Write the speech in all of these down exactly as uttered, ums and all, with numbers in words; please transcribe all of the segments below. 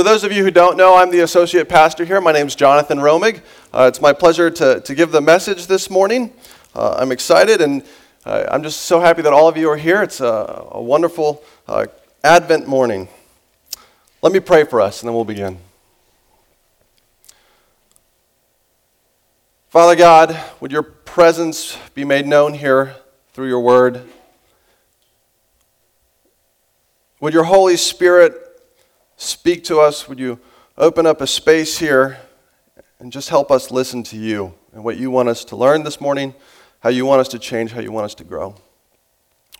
For those of you who don't know, I'm the associate pastor here. My name's Jonathan Romig. Uh, it's my pleasure to, to give the message this morning. Uh, I'm excited, and uh, I'm just so happy that all of you are here. It's a, a wonderful uh, Advent morning. Let me pray for us, and then we'll begin. Father God, would your presence be made known here through your word? Would your Holy Spirit speak to us? Would you open up a space here and just help us listen to you and what you want us to learn this morning, how you want us to change, how you want us to grow.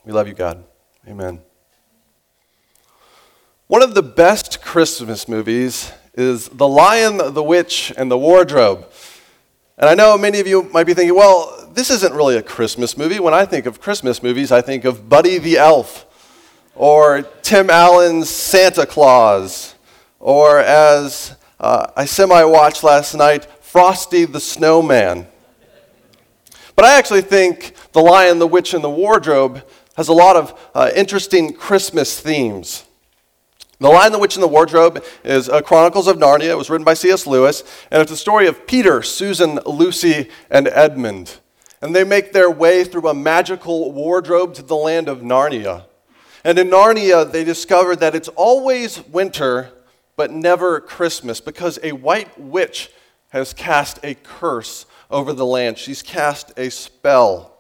We love you, God. Amen. One of the best Christmas movies is The Lion, the Witch, and the Wardrobe. And I know many of you might be thinking, well, this isn't really a Christmas movie. When I think of Christmas movies, I think of Buddy the Elf, or Tim Allen's Santa Claus, or as uh, I semi-watched last night, Frosty the Snowman. But I actually think The Lion, the Witch, and the Wardrobe has a lot of uh, interesting Christmas themes. The Lion, the Witch, and the Wardrobe is a Chronicles of Narnia. It was written by C S. Lewis, and it's a story of Peter, Susan, Lucy, and Edmund. And they make their way through a magical wardrobe to the land of Narnia. And in Narnia, they discover that it's always winter, but never Christmas, because a white witch has cast a curse over the land. She's cast a spell.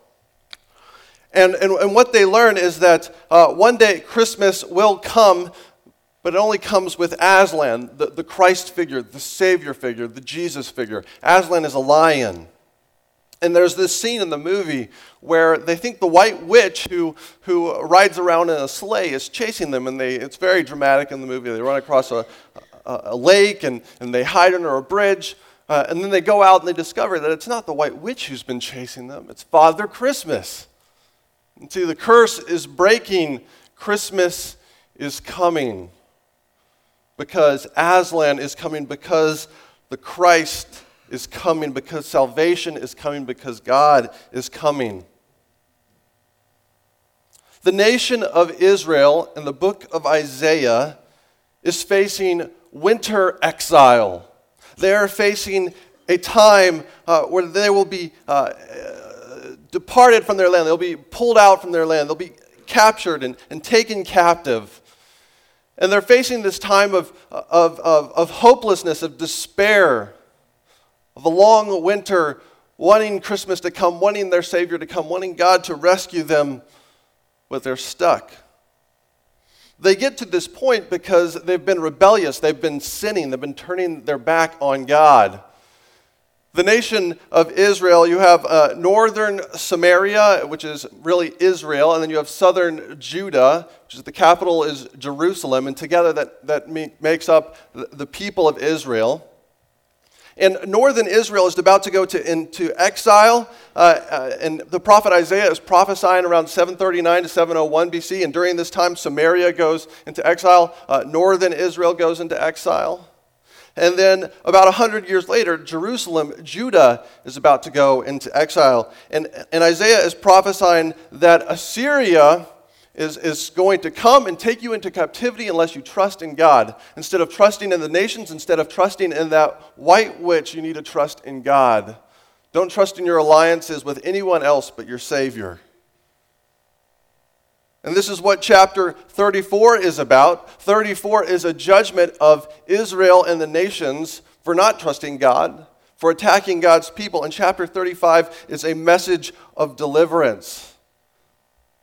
And, and, and what they learn is that uh, one day Christmas will come, but it only comes with Aslan, the, the Christ figure, the Savior figure, the Jesus figure. Aslan is a lion. And there's this scene in the movie where they think the white witch who who rides around in a sleigh is chasing them, and they it's very dramatic in the movie. They run across a, a, a lake, and, and they hide under a bridge, uh, and then they go out and they discover that it's not the white witch who's been chasing them, it's Father Christmas. And see, the curse is breaking, Christmas is coming. Because Aslan is coming, because the Christ is coming, because salvation is coming, because God is coming. The nation of Israel in the book of Isaiah is facing winter exile. They are facing a time uh, where they will be uh, departed from their land. They'll be pulled out from their land. They'll be captured and, and taken captive. And they're facing this time of, of, of, of hopelessness, of despair, of a long winter, wanting Christmas to come, wanting their Savior to come, wanting God to rescue them, but they're stuck. They get to this point because they've been rebellious, they've been sinning, they've been turning their back on God. The nation of Israel, you have uh, northern Samaria, which is really Israel, and then you have southern Judah, which is the capital is Jerusalem, and together that, that make, makes up the people of Israel. And northern Israel is about to go to, into exile, uh, uh, and the prophet Isaiah is prophesying around seven thirty-nine to seven oh one B C, and during this time Samaria goes into exile, uh, northern Israel goes into exile. And then about one hundred years later, Jerusalem, Judah, is about to go into exile. And, and Isaiah is prophesying that Assyria is, is going to come and take you into captivity unless you trust in God. Instead of trusting in the nations, instead of trusting in that white witch, you need to trust in God. Don't trust in your alliances with anyone else but your Savior. And this is what chapter thirty-four is about. thirty-four is a judgment of Israel and the nations for not trusting God, for attacking God's people. And chapter thirty-five is a message of deliverance,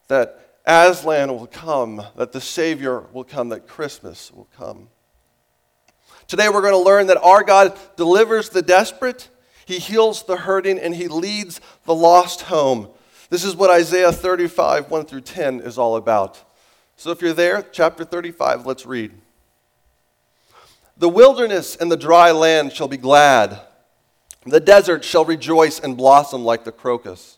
that Aslan will come, that the Savior will come, that Christmas will come. Today we're going to learn that our God delivers the desperate, He heals the hurting, and He leads the lost home. This is what Isaiah thirty-five, one through ten is all about. So if you're there, chapter thirty-five, let's read. The wilderness and the dry land shall be glad. The desert shall rejoice and blossom like the crocus.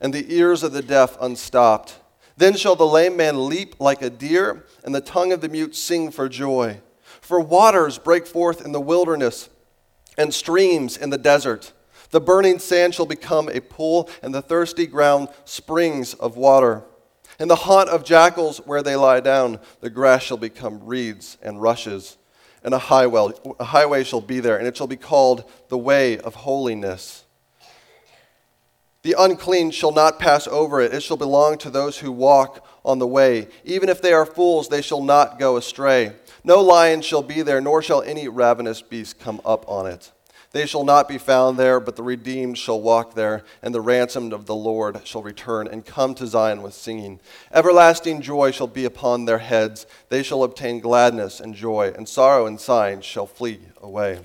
and the ears of the deaf unstopped. Then shall the lame man leap like a deer, and the tongue of the mute sing for joy. For waters break forth in the wilderness, and streams in the desert. The burning sand shall become a pool, and the thirsty ground springs of water. In the haunt of jackals where they lie down, the grass shall become reeds and rushes, and a highway, a highway shall be there, and it shall be called the way of holiness. The unclean shall not pass over it. It shall belong to those who walk on the way. Even if they are fools, they shall not go astray. No lion shall be there, nor shall any ravenous beast come up on it. They shall not be found there, but the redeemed shall walk there, and the ransomed of the Lord shall return and come to Zion with singing. Everlasting joy shall be upon their heads. They shall obtain gladness and joy, and sorrow and sighing shall flee away.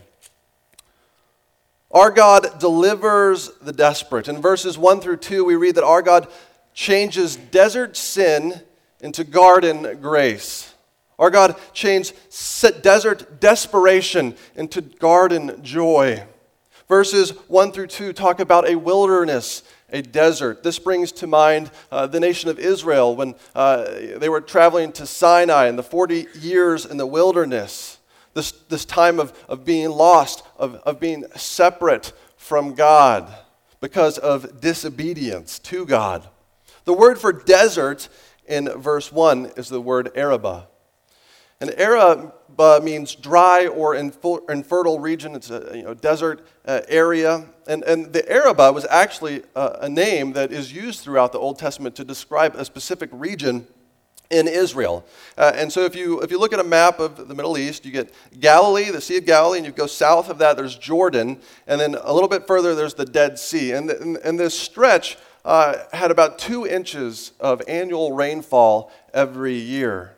Our God delivers the desperate. In verses one through two, we read that our God changes desert sin into garden grace. Our God changed desert desperation into garden joy. Verses one through two talk about a wilderness, a desert. This brings to mind uh, the nation of Israel when uh, they were traveling to Sinai and the forty years in the wilderness, this, this time of, of being lost, of, of being separate from God because of disobedience to God. The word for desert in verse one is the word Arabah. And Arabah means dry or infer- infertile region. It's a you know, desert uh, area. And, and the Arabah was actually uh, a name that is used throughout the Old Testament to describe a specific region in Israel. Uh, and so if you if you look at a map of the Middle East, you get Galilee, the Sea of Galilee, and you go south of that, there's Jordan. And then a little bit further, there's the Dead Sea. And, the, and, and this stretch uh, had about two inches of annual rainfall every year.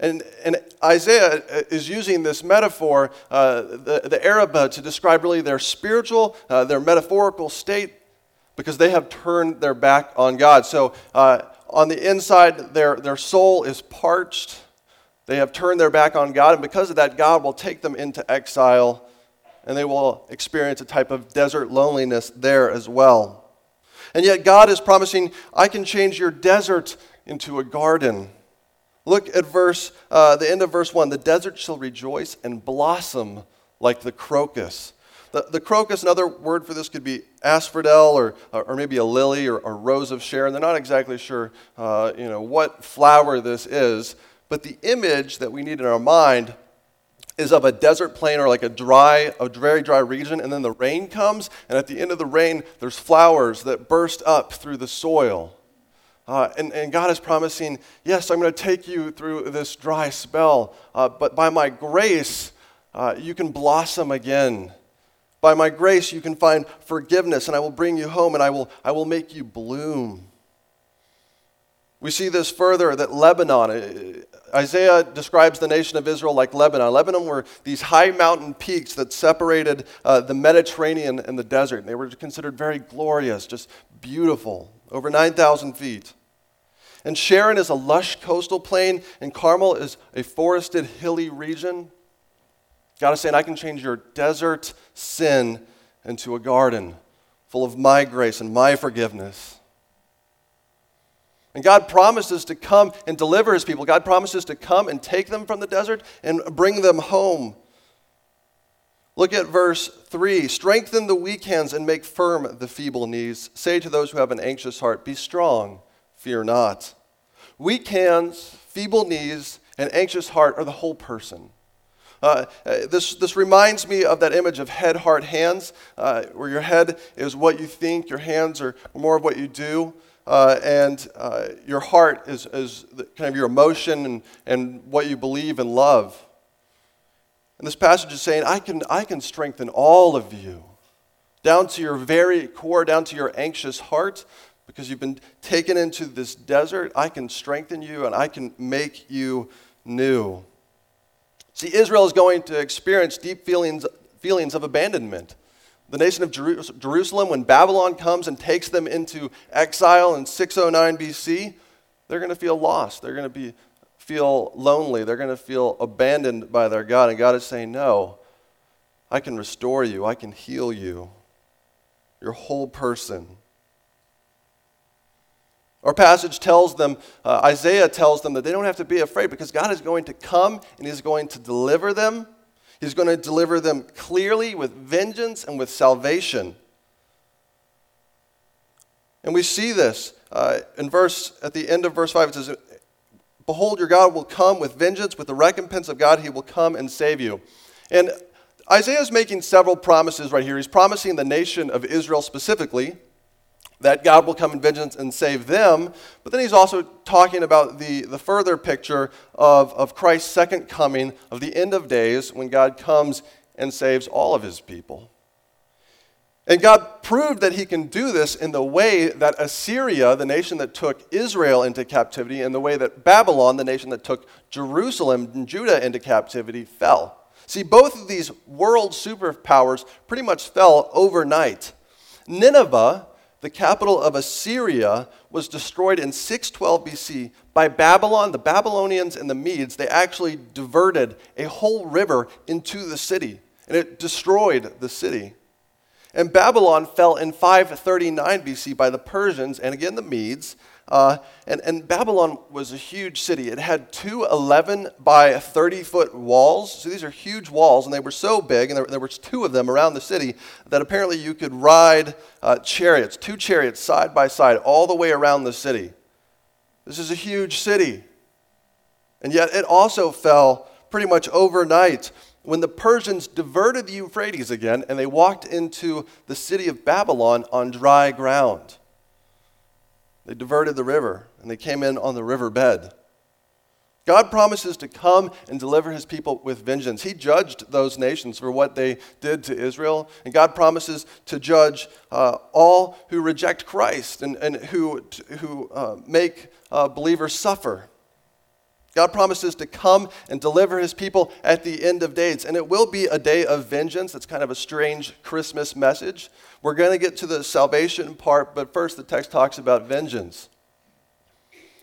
And, and Isaiah is using this metaphor, uh, the, the Arabah, to describe really their spiritual, uh, their metaphorical state, because they have turned their back on God. So uh, on the inside, their, their soul is parched. They have turned their back on God, and because of that, God will take them into exile, and they will experience a type of desert loneliness there as well. And yet God is promising, I can change your desert into a garden. Look at verse, uh, the end of verse one. The desert shall rejoice and blossom like the crocus. The, the crocus, another word for this could be asphodel or or maybe a lily or a rose of Sharon. They're not exactly sure, uh, you know, what flower this is. But the image that we need in our mind is of a desert plain or like a dry, a very dry region. And then the rain comes, and at the end of the rain, there's flowers that burst up through the soil. Uh, and, and God is promising, yes, I'm going to take you through this dry spell, uh, but by my grace, uh, you can blossom again. By my grace, you can find forgiveness, and I will bring you home, and I will, I will make you bloom. We see this further, that Lebanon, Isaiah describes the nation of Israel like Lebanon. Lebanon were these high mountain peaks that separated uh, the Mediterranean and the desert. And they were considered very glorious, just beautiful, over nine thousand feet. And Sharon is a lush coastal plain, and Carmel is a forested, hilly region. God is saying, I can change your desert sin into a garden full of my grace and my forgiveness. And God promises to come and deliver his people. God promises to come and take them from the desert and bring them home. Look at verse three. Strengthen the weak hands and make firm the feeble knees. Say to those who have an anxious heart, be strong, fear not. Weak hands, feeble knees, and anxious heart are the whole person. Uh, this, this reminds me of that image of head, heart, hands, uh, where your head is what you think, your hands are more of what you do. Uh, and uh, your heart is, is the, kind of your emotion and, and what you believe and love. And this passage is saying, I can, I can strengthen all of you, down to your very core, down to your anxious heart, because you've been taken into this desert. I can strengthen you and I can make you new. See, Israel is going to experience deep feelings, feelings of abandonment. The nation of Jeru- Jerusalem, when Babylon comes and takes them into exile in six oh nine B C, they're going to feel lost. They're going to be feel lonely. They're going to feel abandoned by their God. And God is saying, no, I can restore you. I can heal you, your whole person. Our passage tells them, uh, Isaiah tells them that they don't have to be afraid because God is going to come and he's going to deliver them. He's going to deliver them clearly with vengeance and with salvation. And we see this uh, in verse, at the end of verse five, it says, "Behold, your God will come with vengeance, with the recompense of God, he will come and save you." And Isaiah is making several promises right here. He's promising the nation of Israel specifically that God will come in vengeance and save them. But then he's also talking about the, the further picture of, of Christ's second coming, of the end of days, when God comes and saves all of his people. And God proved that he can do this in the way that Assyria, the nation that took Israel into captivity, and the way that Babylon, the nation that took Jerusalem and Judah into captivity, fell. See, both of these world superpowers pretty much fell overnight. Nineveh, the capital of Assyria, was destroyed in six twelve B C by Babylon. The Babylonians and the Medes, they actually diverted a whole river into the city, and it destroyed the city. And Babylon fell in five thirty-nine B C by the Persians and again the Medes. Uh, and, and Babylon was a huge city. It had two eleven by thirty foot walls. So these are huge walls, and they were so big, and there, there were two of them around the city, that apparently you could ride uh, chariots, two chariots side by side all the way around the city. This is a huge city. And yet it also fell pretty much overnight when the Persians diverted the Euphrates again, and they walked into the city of Babylon on dry ground. They diverted the river, and they came in on the riverbed. God promises to come and deliver his people with vengeance. He judged those nations for what they did to Israel, and God promises to judge uh, all who reject Christ and, and who, who uh, make uh, believers suffer. God promises to come and deliver his people at the end of days. And it will be a day of vengeance. That's kind of a strange Christmas message. We're going to get to the salvation part, but first the text talks about vengeance.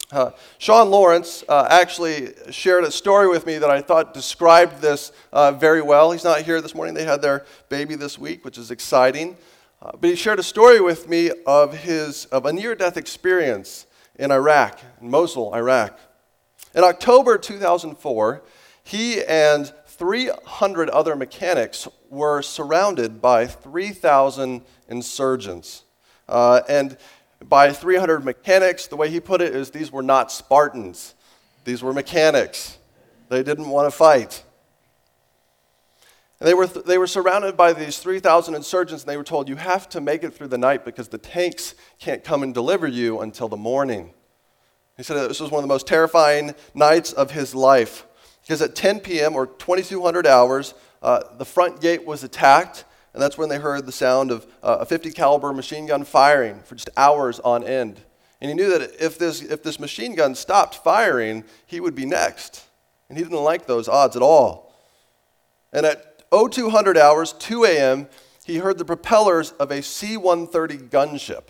Uh, Sean Lawrence uh, actually shared a story with me that I thought described this uh, very well. He's not here this morning. They had their baby this week, which is exciting. Uh, but he shared a story with me of his of a near-death experience in Iraq, in Mosul, Iraq. In October two thousand four, he and three hundred other mechanics were surrounded by three thousand insurgents. Uh, and by three hundred mechanics, the way he put it is these were not Spartans. These were mechanics. They didn't want to fight. And they were, th- they were surrounded by these three thousand insurgents, and they were told, "You have to make it through the night because the tanks can't come and deliver you until the morning." He said this was one of the most terrifying nights of his life because at ten p.m. or twenty-two hundred hours, uh, the front gate was attacked, and that's when they heard the sound of uh, a fifty caliber machine gun firing for just hours on end. And he knew that if this if this machine gun stopped firing, he would be next, and he didn't like those odds at all. And at oh two hundred hours, two a.m., he heard the propellers of a C one thirty gunship.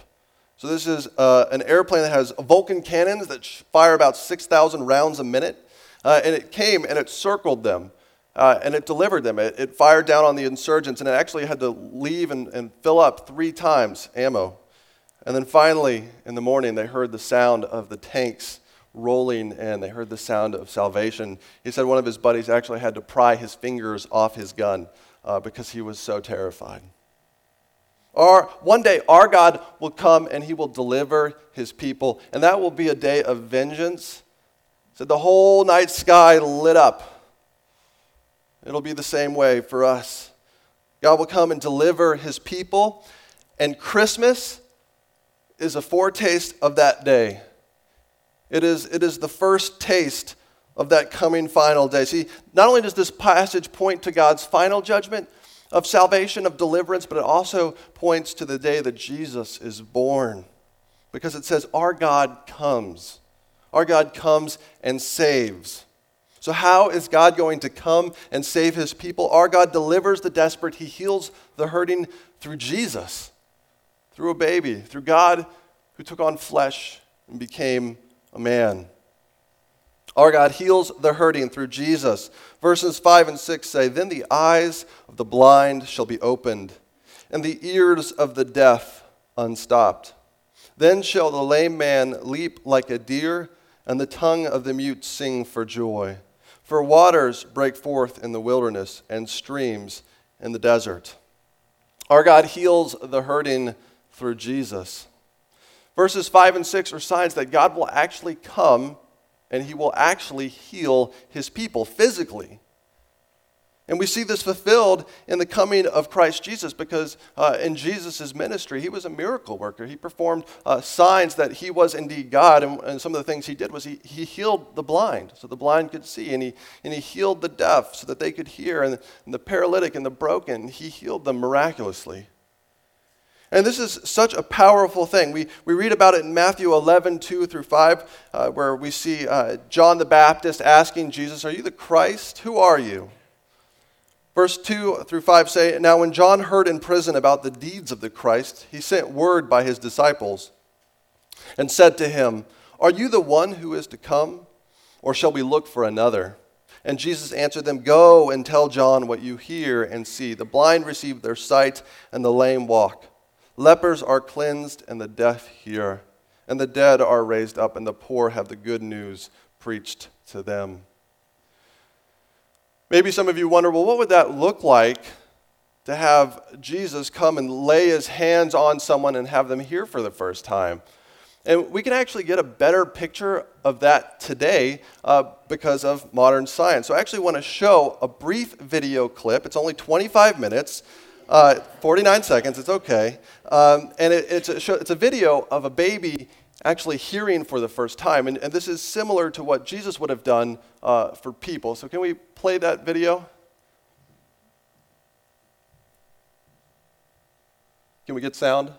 So this is uh, an airplane that has Vulcan cannons that fire about six thousand rounds a minute. Uh, and it came and it circled them uh, and it delivered them. It, it fired down on the insurgents, and it actually had to leave and, and fill up three times ammo. And then finally in the morning they heard the sound of the tanks rolling in. They heard the sound of salvation. He said one of his buddies actually had to pry his fingers off his gun uh, because he was so terrified. Our, one day our God will come and he will deliver his people, and that will be a day of vengeance. So the whole night sky lit up. It'll be the same way for us. God will come and deliver his people, and Christmas is a foretaste of that day. It is, it is the first taste of that coming final day. See, not only does this passage point to God's final judgment, of salvation, of deliverance, but it also points to the day that Jesus is born, because it says our God comes. Our God comes and saves. So how is God going to come and save his people? Our God delivers the desperate. He heals the hurting through Jesus, through a baby, through God who took on flesh and became a man. Our God heals the hurting through Jesus. Verses five and six say, "Then the eyes of the blind shall be opened, and the ears of the deaf unstopped. Then shall the lame man leap like a deer, and the tongue of the mute sing for joy. For waters break forth in the wilderness, and streams in the desert." Our God heals the hurting through Jesus. Verses five and six are signs that God will actually come and he will actually heal his people physically. And we see this fulfilled in the coming of Christ Jesus because uh, in Jesus' ministry, he was a miracle worker. He performed uh, signs that he was indeed God, and, and some of the things he did was he, he healed the blind so the blind could see, and he, and he healed the deaf so that they could hear, and the, and the paralytic and the broken, he healed them miraculously. And this is such a powerful thing. We we read about it in Matthew eleven, two through five, uh, where we see uh, John the Baptist asking Jesus, "Are you the Christ? Who are you?" Verse two through five say, "Now when John heard in prison about the deeds of the Christ, he sent word by his disciples and said to him, 'Are you the one who is to come, or shall we look for another?' And Jesus answered them, 'Go and tell John what you hear and see. The blind receive their sight, and the lame walk. Lepers are cleansed, and the deaf hear, and the dead are raised up, and the poor have the good news preached to them.'" Maybe some of you wonder, well, what would that look like to have Jesus come and lay his hands on someone and have them hear for the first time? And we can actually get a better picture of that today uh, because of modern science. So I actually want to show a brief video clip. It's only twenty-five minutes. Uh, forty-nine seconds, it's okay. Um, and it, it's, a show, it's a video of a baby actually hearing for the first time. And, and this is similar to what Jesus would have done uh, for people. So can we play that video? Can we get sound?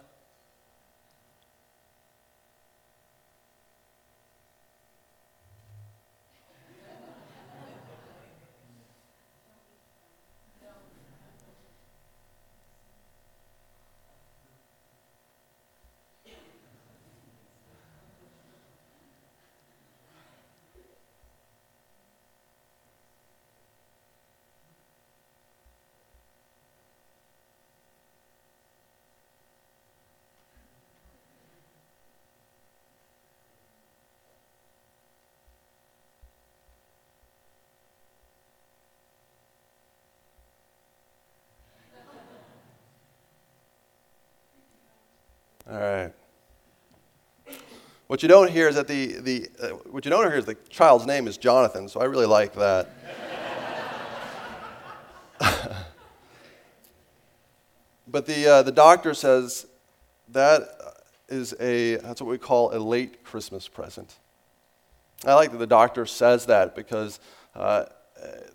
All right. What you don't hear is that the the uh, what you don't hear is the child's name is Jonathan, so I really like that. But the uh, the doctor says that is a that's what we call a late Christmas present. I like that the doctor says that because uh,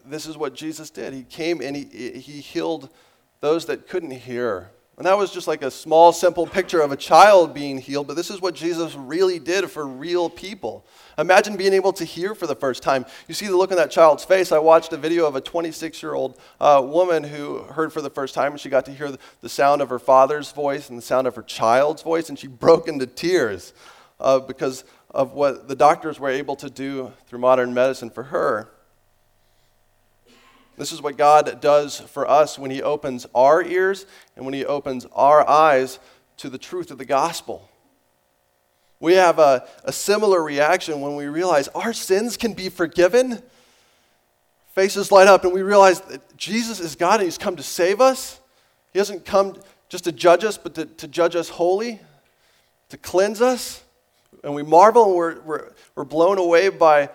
this is what Jesus did. He came and he he healed those that couldn't hear. And that was just like a small, simple picture of a child being healed, but this is what Jesus really did for real people. Imagine being able to hear for the first time. You see the look on that child's face. I watched a video of a twenty-six-year-old uh, woman who heard for the first time, and she got to hear the sound of her father's voice and the sound of her child's voice, and she broke into tears uh, because of what the doctors were able to do through modern medicine for her. This is what God does for us when he opens our ears and when he opens our eyes to the truth of the gospel. We have a, a similar reaction when we realize our sins can be forgiven. Faces light up and we realize that Jesus is God and he's come to save us. He hasn't come just to judge us, but to, to judge us holy, to cleanse us. And we marvel and we're, we're, we're blown away by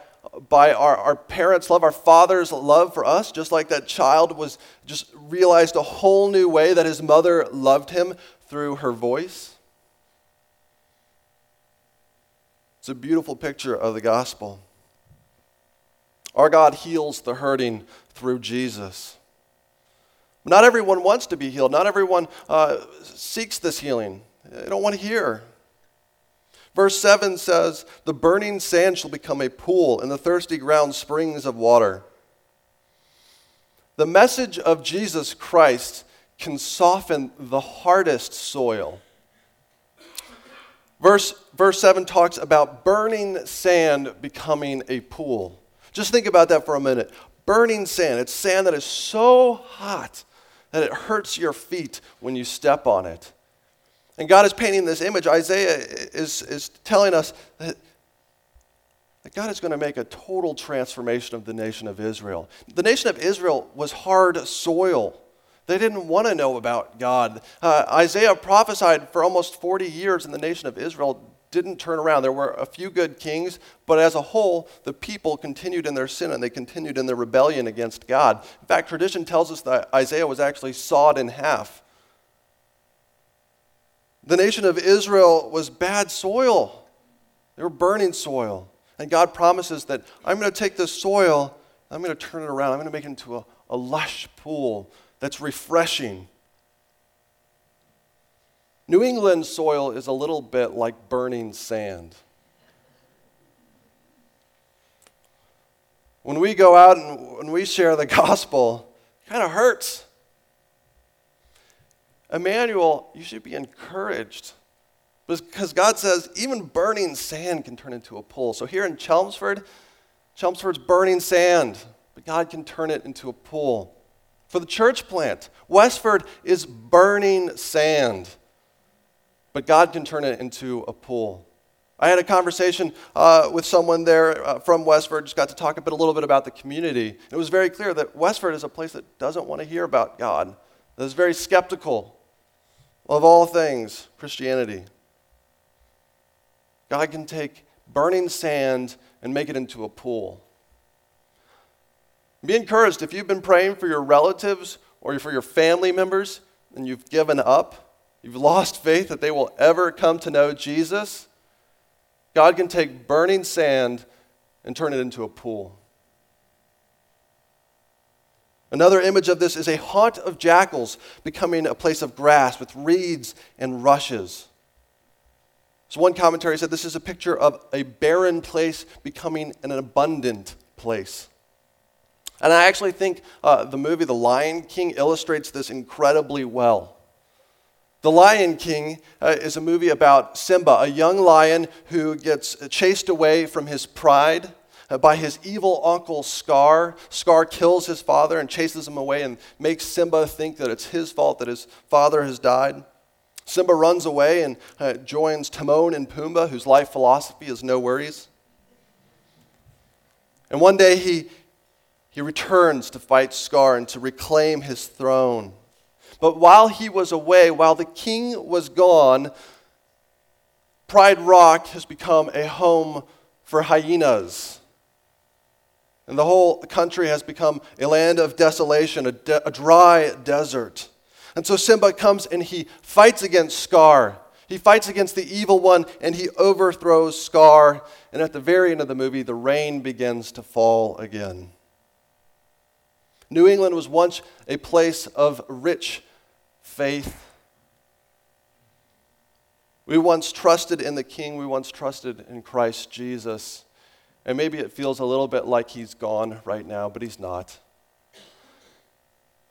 by our, our parents' love, our father's love for us, just like that child was just realized a whole new way that his mother loved him through her voice. It's a beautiful picture of the gospel. Our God heals the hurting through Jesus. Not everyone wants to be healed. Not everyone uh, seeks this healing. They don't want to hear. Verse seven says, "The burning sand shall become a pool, and the thirsty ground springs of water." The message of Jesus Christ can soften the hardest soil. Verse, verse seven talks about burning sand becoming a pool. Just think about that for a minute. Burning sand, it's sand that is so hot that it hurts your feet when you step on it. And God is painting this image. Isaiah is, is telling us that God is going to make a total transformation of the nation of Israel. The nation of Israel was hard soil. They didn't want to know about God. Uh, Isaiah prophesied for almost forty years, and the nation of Israel didn't turn around. There were a few good kings, but as a whole, the people continued in their sin, and they continued in their rebellion against God. In fact, tradition tells us that Isaiah was actually sawed in half. The nation of Israel was bad soil. They were burning soil. And God promises that I'm going to take this soil, I'm going to turn it around, I'm going to make it into a, a lush pool that's refreshing. New England soil is a little bit like burning sand. When we go out and when we share the gospel, it kind of hurts. Emmanuel, you should be encouraged, because God says even burning sand can turn into a pool. So here in Chelmsford, Chelmsford's burning sand, but God can turn it into a pool. For the church plant, Westford is burning sand, but God can turn it into a pool. I had a conversation uh, with someone there uh, from Westford, just got to talk a, bit, a little bit about the community. It was very clear that Westford is a place that doesn't want to hear about God, that is very skeptical of all things Christianity. God can take burning sand and make it into a pool. Be encouraged. If you've been praying for your relatives or for your family members and you've given up, you've lost faith that they will ever come to know Jesus, God can take burning sand and turn it into a pool. Another image of this is a haunt of jackals becoming a place of grass with reeds and rushes. So one commentary said this is a picture of a barren place becoming an abundant place. And I actually think uh, the movie The Lion King illustrates this incredibly well. The Lion King uh, is a movie about Simba, a young lion who gets chased away from his pride uh, by his evil uncle Scar. Scar kills his father and chases him away and makes Simba think that it's his fault that his father has died. Simba runs away and uh, joins Timon and Pumbaa, whose life philosophy is no worries. And one day he, he returns to fight Scar and to reclaim his throne. But while he was away, while the king was gone, Pride Rock has become a home for hyenas. And the whole country has become a land of desolation, a, de- a dry desert. And so Simba comes and he fights against Scar. He fights against the evil one and he overthrows Scar. And at the very end of the movie, the rain begins to fall again. New England was once a place of rich faith. We once trusted in the King. We once trusted in Christ Jesus. And maybe it feels a little bit like he's gone right now, but he's not.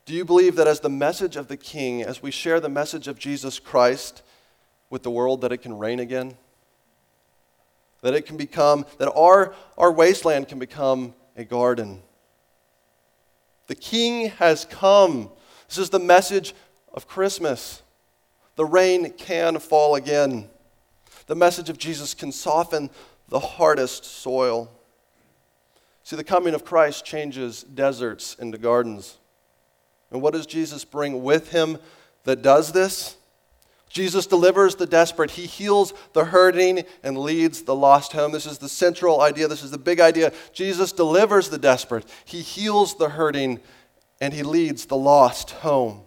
Do you believe that as the message of the King, as we share the message of Jesus Christ with the world, that it can rain again? That it can become, that our, our wasteland can become a garden? The King has come. This is the message of Christmas. The rain can fall again. The message of Jesus can soften the hardest soil. See, the coming of Christ changes deserts into gardens. And what does Jesus bring with him that does this? Jesus delivers the desperate. He heals the hurting and leads the lost home. This is the central idea. This is the big idea. Jesus delivers the desperate. He heals the hurting and he leads the lost home.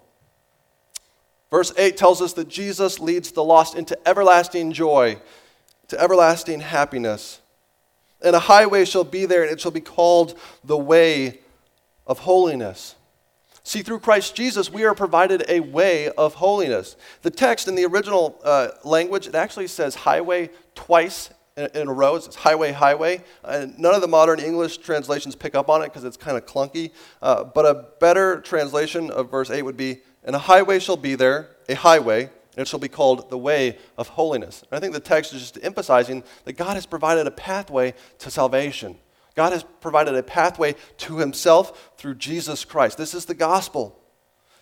Verse eight tells us that Jesus leads the lost into everlasting joy, to everlasting happiness. And a highway shall be there, and it shall be called the way of holiness. See, through Christ Jesus, we are provided a way of holiness. The text in the original uh, language, it actually says highway twice in, in a row. It's highway, highway. Uh, none of the modern English translations pick up on it because it's kind of clunky. Uh, but a better translation of verse eight would be, and a highway shall be there, a highway, and it shall be called the way of holiness. And I think the text is just emphasizing that God has provided a pathway to salvation. God has provided a pathway to himself through Jesus Christ. This is the gospel,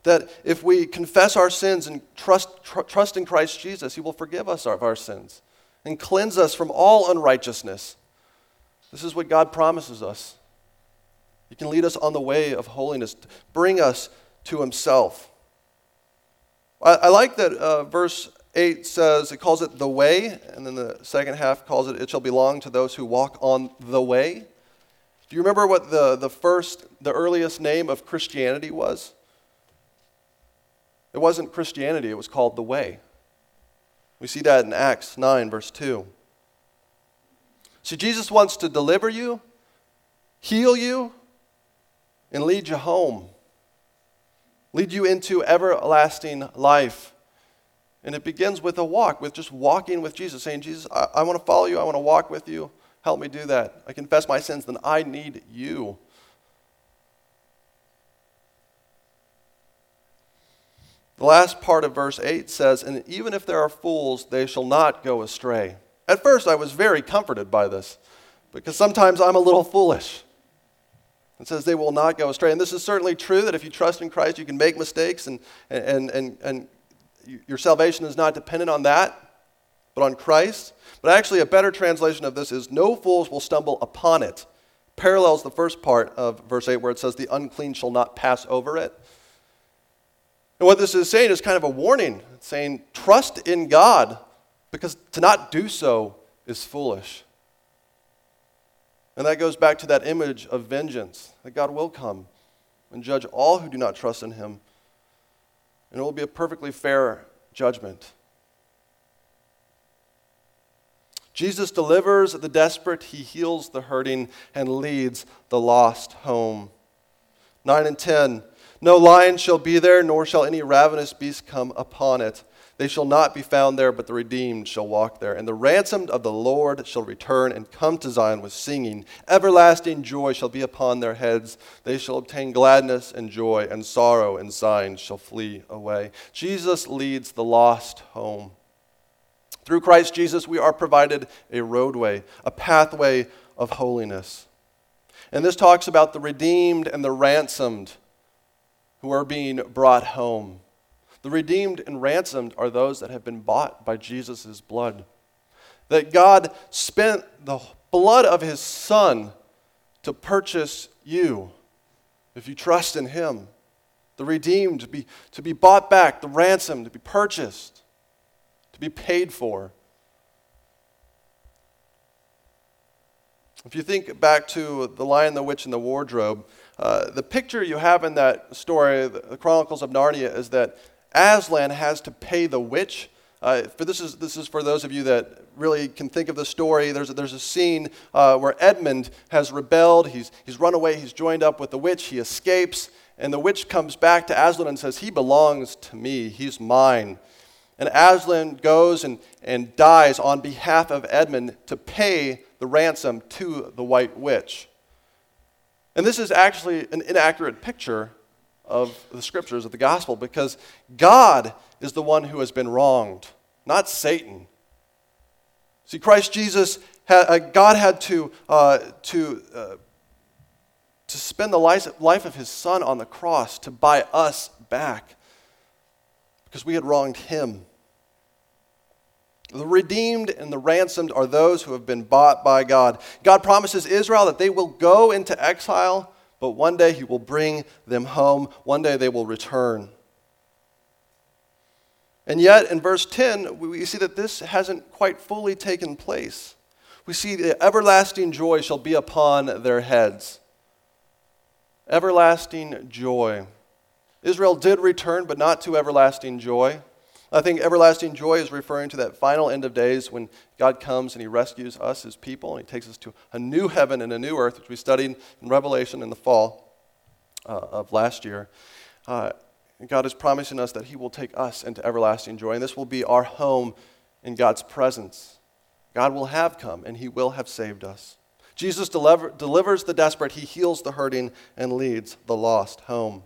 that if we confess our sins and trust, tr- trust in Christ Jesus, he will forgive us of our sins and cleanse us from all unrighteousness. This is what God promises us. He can lead us on the way of holiness, bring us to himself. I, I like that uh, verse eight says, it calls it the way, and then the second half calls it, it shall belong to those who walk on the way. Do you remember what the, the first, the earliest name of Christianity was? It wasn't Christianity, it was called the way. We see that in Acts nine, verse two. See, Jesus wants to deliver you, heal you, and lead you home. Lead you into everlasting life. And it begins with a walk, with just walking with Jesus, saying, Jesus, I, I want to follow you, I want to walk with you, help me do that. I confess my sins, then I need you. The last part of verse eight says, and even if there are fools, they shall not go astray. At first, I was very comforted by this, because sometimes I'm a little foolish. It says they will not go astray. And this is certainly true, that if you trust in Christ, you can make mistakes, and, and, and, and your salvation is not dependent on that, but on Christ. But actually, a better translation of this is, no fools will stumble upon it. Parallels the first part of verse eight, where it says, the unclean shall not pass over it. And what this is saying is kind of a warning. It's saying, trust in God, because to not do so is foolish. And that goes back to that image of vengeance, that God will come and judge all who do not trust in him. And it will be a perfectly fair judgment. Jesus delivers the desperate, he heals the hurting, and leads the lost home. nine and ten. No lion shall be there, nor shall any ravenous beast come upon it. They shall not be found there, but the redeemed shall walk there. And the ransomed of the Lord shall return and come to Zion with singing. Everlasting joy shall be upon their heads. They shall obtain gladness and joy, and sorrow and sighing shall flee away. Jesus leads the lost home. Through Christ Jesus, we are provided a roadway, a pathway of holiness. And this talks about the redeemed and the ransomed, who are being brought home. The redeemed and ransomed are those that have been bought by Jesus' blood. That God spent the blood of his Son to purchase you, if you trust in him. The redeemed to be, to be bought back, the ransomed to be purchased, to be paid for. If you think back to The Lion, the Witch, and the Wardrobe, Uh, the picture you have in that story, the Chronicles of Narnia, is that Aslan has to pay the witch. Uh, for this is this is for those of you that really can think of the story. There's a, there's a scene uh, where Edmund has rebelled. He's he's run away. He's joined up with the witch. He escapes, and the witch comes back to Aslan and says, "He belongs to me. He's mine." And Aslan goes and and dies on behalf of Edmund to pay the ransom to the White Witch. And this is actually an inaccurate picture of the scriptures, of the gospel, because God is the one who has been wronged, not Satan. See, Christ Jesus, God had to uh, to uh, to spend the life of his Son on the cross to buy us back, because we had wronged him. The redeemed and the ransomed are those who have been bought by God. God promises Israel that they will go into exile, but one day he will bring them home. One day they will return. And yet, in verse ten, we see that this hasn't quite fully taken place. We see the everlasting joy shall be upon their heads. Everlasting joy. Israel did return, but not to everlasting joy. I think everlasting joy is referring to that final end of days when God comes and he rescues us, his people, and he takes us to a new heaven and a new earth, which we studied in Revelation in the fall uh, of last year. Uh, God is promising us that he will take us into everlasting joy, and this will be our home in God's presence. God will have come, and he will have saved us. Jesus deliver, delivers the desperate, he heals the hurting, and leads the lost home.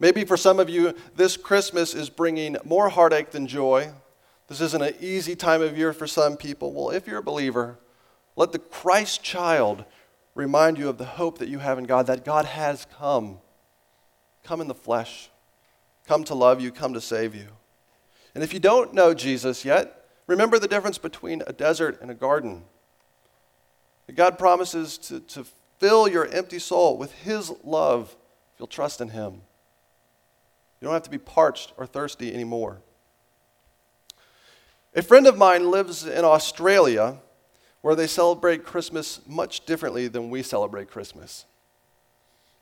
Maybe for some of you, this Christmas is bringing more heartache than joy. This isn't an easy time of year for some people. Well, if you're a believer, let the Christ child remind you of the hope that you have in God, that God has come. Come in the flesh. Come to love you. Come to save you. And if you don't know Jesus yet, remember the difference between a desert and a garden. God promises to, to fill your empty soul with his love if you'll trust in him. You don't have to be parched or thirsty anymore. A friend of mine lives in Australia, where they celebrate Christmas much differently than we celebrate Christmas.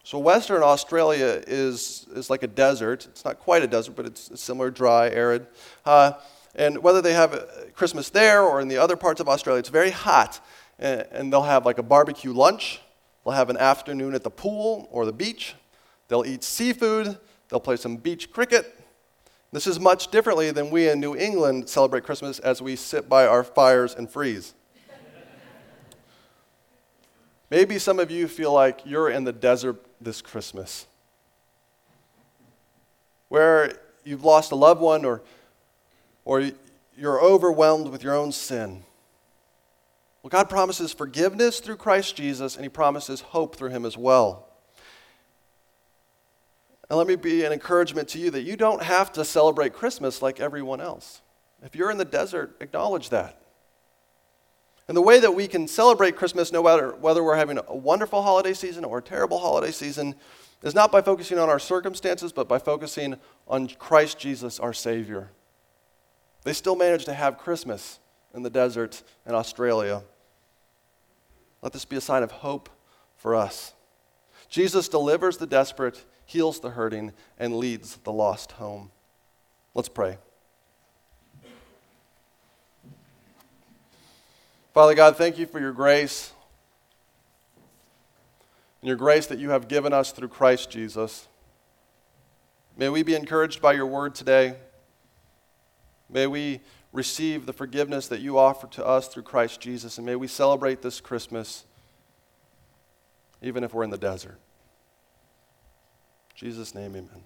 So Western Australia is, is like a desert. It's not quite a desert, but it's, it's similar, dry, arid. Uh, and whether they have Christmas there or in the other parts of Australia, it's very hot. And, and they'll have like a barbecue lunch. They'll have an afternoon at the pool or the beach. They'll eat seafood. They'll play some beach cricket. This is much differently than we in New England celebrate Christmas, as we sit by our fires and freeze. Maybe some of you feel like you're in the desert this Christmas, where you've lost a loved one or, or you're overwhelmed with your own sin. Well, God promises forgiveness through Christ Jesus, and he promises hope through him as well. And let me be an encouragement to you that you don't have to celebrate Christmas like everyone else. If you're in the desert, acknowledge that. And the way that we can celebrate Christmas, no matter whether we're having a wonderful holiday season or a terrible holiday season, is not by focusing on our circumstances, but by focusing on Christ Jesus, our Savior. They still manage to have Christmas in the desert in Australia. Let this be a sign of hope for us. Jesus delivers the desperate, heals the hurting, and leads the lost home. Let's pray. Father God, thank you for your grace, and your grace that you have given us through Christ Jesus. May we be encouraged by your word today. May we receive the forgiveness that you offer to us through Christ Jesus, and may we celebrate this Christmas, even if we're in the desert. In Jesus' name, amen.